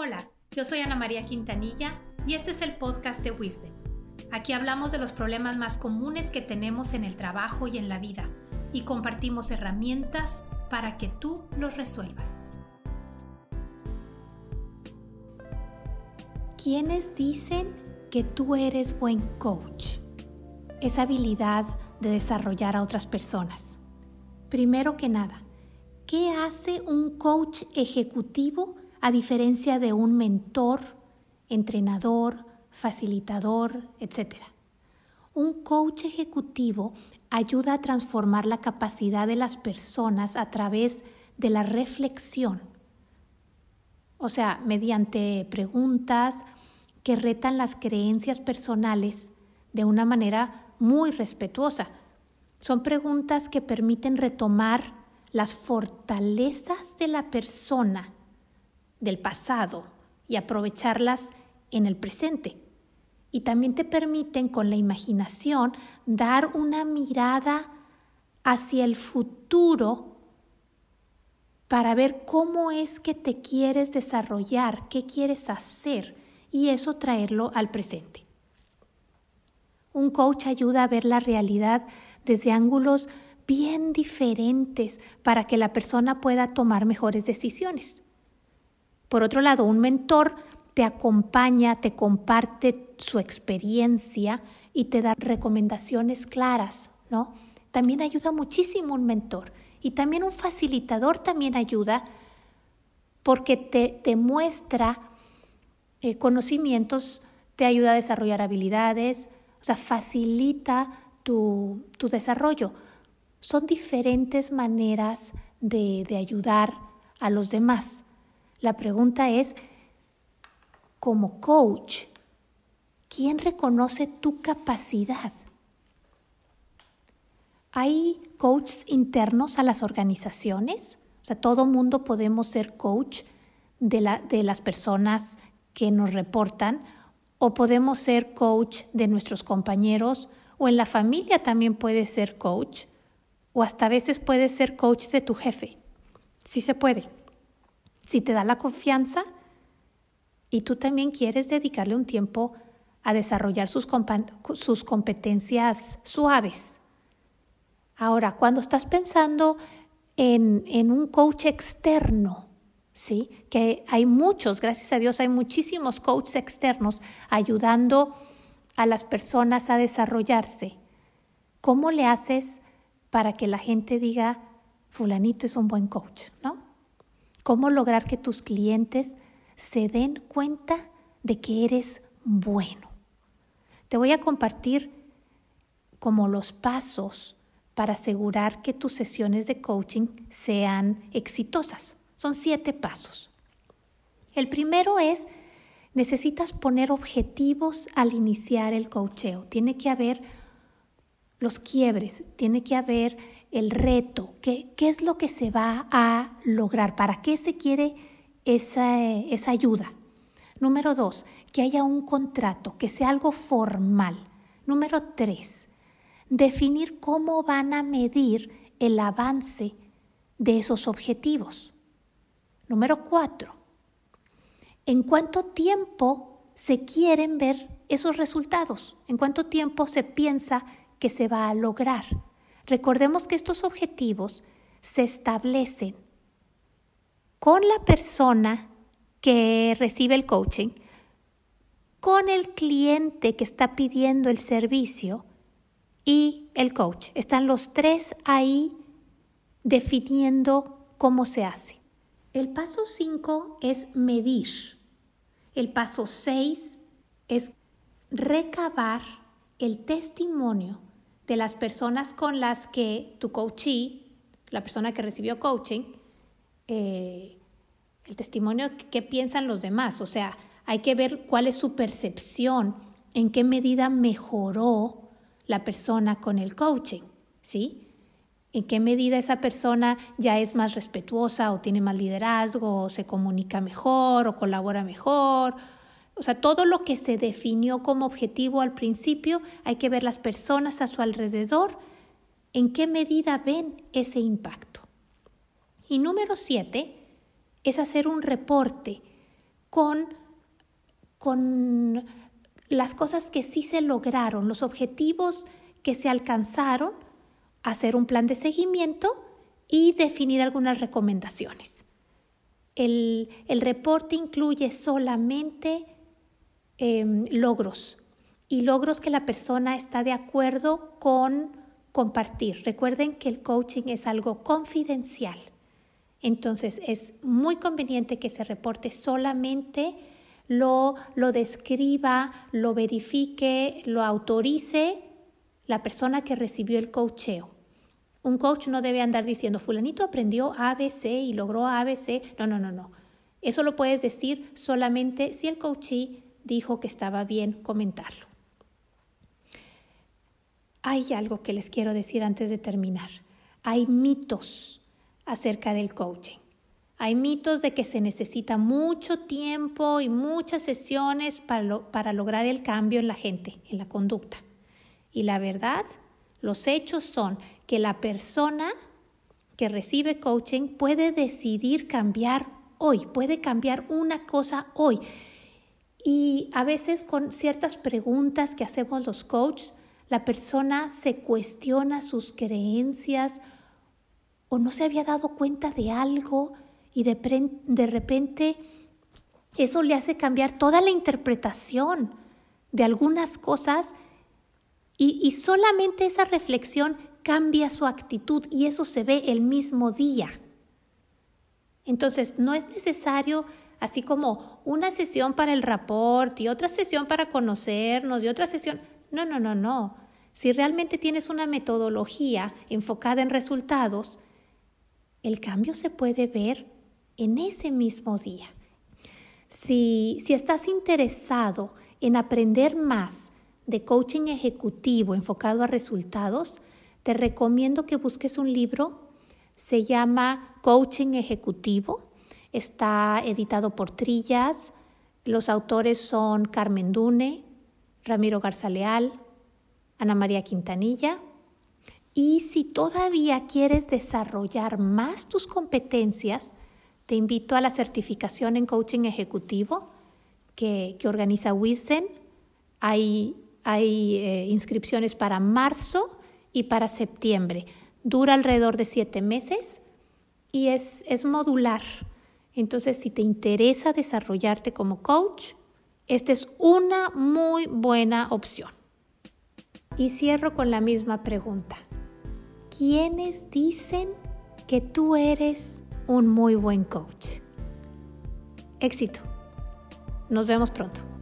Hola, yo soy Ana María Quintanilla y este es el podcast de Wisden. Aquí hablamos de los problemas más comunes que tenemos en el trabajo y en la vida y compartimos herramientas para que tú los resuelvas. ¿Quiénes dicen que tú eres buen coach? Esa habilidad de desarrollar a otras personas. Primero que nada, ¿qué hace un coach ejecutivo a diferencia de un mentor, entrenador, facilitador, etcétera? Un coach ejecutivo ayuda a transformar la capacidad de las personas a través de la reflexión. O sea, mediante preguntas que retan las creencias personales de una manera muy respetuosa. Son preguntas que permiten retomar las fortalezas de la persona del pasado y aprovecharlas en el presente. Y también te permiten, con la imaginación, dar una mirada hacia el futuro para ver cómo es que te quieres desarrollar, qué quieres hacer, y eso traerlo al presente. Un coach ayuda a ver la realidad desde ángulos bien diferentes para que la persona pueda tomar mejores decisiones. Por otro lado, un mentor te acompaña, te comparte su experiencia y te da recomendaciones claras, ¿no? También ayuda muchísimo un mentor. Y también un facilitador también ayuda porque te demuestra conocimientos, te ayuda a desarrollar habilidades, o sea, facilita tu desarrollo. Son diferentes maneras de ayudar a los demás. La pregunta es, como coach, ¿quién reconoce tu capacidad? ¿Hay coaches internos a las organizaciones? O sea, todo mundo podemos ser coach de las personas que nos reportan, o podemos ser coach de nuestros compañeros, o en la familia también puedes ser coach, o hasta a veces puedes ser coach de tu jefe. Sí se puede. Si te da la confianza y tú también quieres dedicarle un tiempo a desarrollar sus competencias suaves. Ahora, cuando estás pensando en un coach externo, ¿sí? Que hay muchos, gracias a Dios, hay muchísimos coaches externos ayudando a las personas a desarrollarse. ¿Cómo le haces para que la gente diga, fulanito es un buen coach, ¿no? ¿Cómo lograr que tus clientes se den cuenta de que eres bueno? Te voy a compartir como los pasos para asegurar que tus sesiones de coaching sean exitosas. Son 7 pasos. El primero es, necesitas poner objetivos al iniciar el coacheo. Tiene que haber los quiebres, tiene que haber el reto. ¿Qué es lo que se va a lograr? ¿Para qué se quiere esa ayuda? Número 2, que haya un contrato, que sea algo formal. Número 3, definir cómo van a medir el avance de esos objetivos. Número 4, ¿en cuánto tiempo se quieren ver esos resultados? ¿En cuánto tiempo se piensa que se va a lograr? Recordemos que estos objetivos se establecen con la persona que recibe el coaching, con el cliente que está pidiendo el servicio y el coach. Están los 3 ahí definiendo cómo se hace. El paso 5 es medir. El paso 6 es recabar el testimonio de las personas con las que tu coachee, la persona que recibió coaching, el testimonio que piensan los demás. O sea, hay que ver cuál es su percepción, en qué medida mejoró la persona con el coaching, ¿sí? ¿En qué medida esa persona ya es más respetuosa o tiene más liderazgo o se comunica mejor o colabora mejor? O sea, todo lo que se definió como objetivo al principio, hay que ver las personas a su alrededor, en qué medida ven ese impacto. Y número 7 es hacer un reporte con las cosas que sí se lograron, los objetivos que se alcanzaron, hacer un plan de seguimiento y definir algunas recomendaciones. El reporte incluye solamente logros y logros que la persona está de acuerdo con compartir. Recuerden que el coaching es algo confidencial. Entonces, es muy conveniente que ese reporte solamente lo describa, lo verifique, lo autorice la persona que recibió el coacheo. Un coach no debe andar diciendo, fulanito aprendió ABC y logró ABC. No. Eso lo puedes decir solamente si el coachee dijo que estaba bien comentarlo. Hay algo que les quiero decir antes de terminar. Hay mitos acerca del coaching. Hay mitos de que se necesita mucho tiempo y muchas sesiones para lograr el cambio en la gente, en la conducta. Y la verdad, los hechos son que la persona que recibe coaching puede decidir cambiar hoy, puede cambiar una cosa hoy. Y a veces con ciertas preguntas que hacemos los coaches, la persona se cuestiona sus creencias o no se había dado cuenta de algo y de repente eso le hace cambiar toda la interpretación de algunas cosas y solamente esa reflexión cambia su actitud y eso se ve el mismo día. Entonces no es necesario así como una sesión para el rapport y otra sesión para conocernos y otra sesión. No. Si realmente tienes una metodología enfocada en resultados, el cambio se puede ver en ese mismo día. Si estás interesado en aprender más de coaching ejecutivo enfocado a resultados, te recomiendo que busques un libro. Se llama Coaching Ejecutivo. Está editado por Trillas. Los autores son Carmen Dune, Ramiro Garza Leal, Ana María Quintanilla. Y si todavía quieres desarrollar más tus competencias, te invito a la certificación en coaching ejecutivo que organiza Wisden. Hay inscripciones para marzo y para septiembre. Dura alrededor de 7 meses y es modular. Entonces, si te interesa desarrollarte como coach, esta es una muy buena opción. Y cierro con la misma pregunta. ¿Quiénes dicen que tú eres un muy buen coach? Éxito. Nos vemos pronto.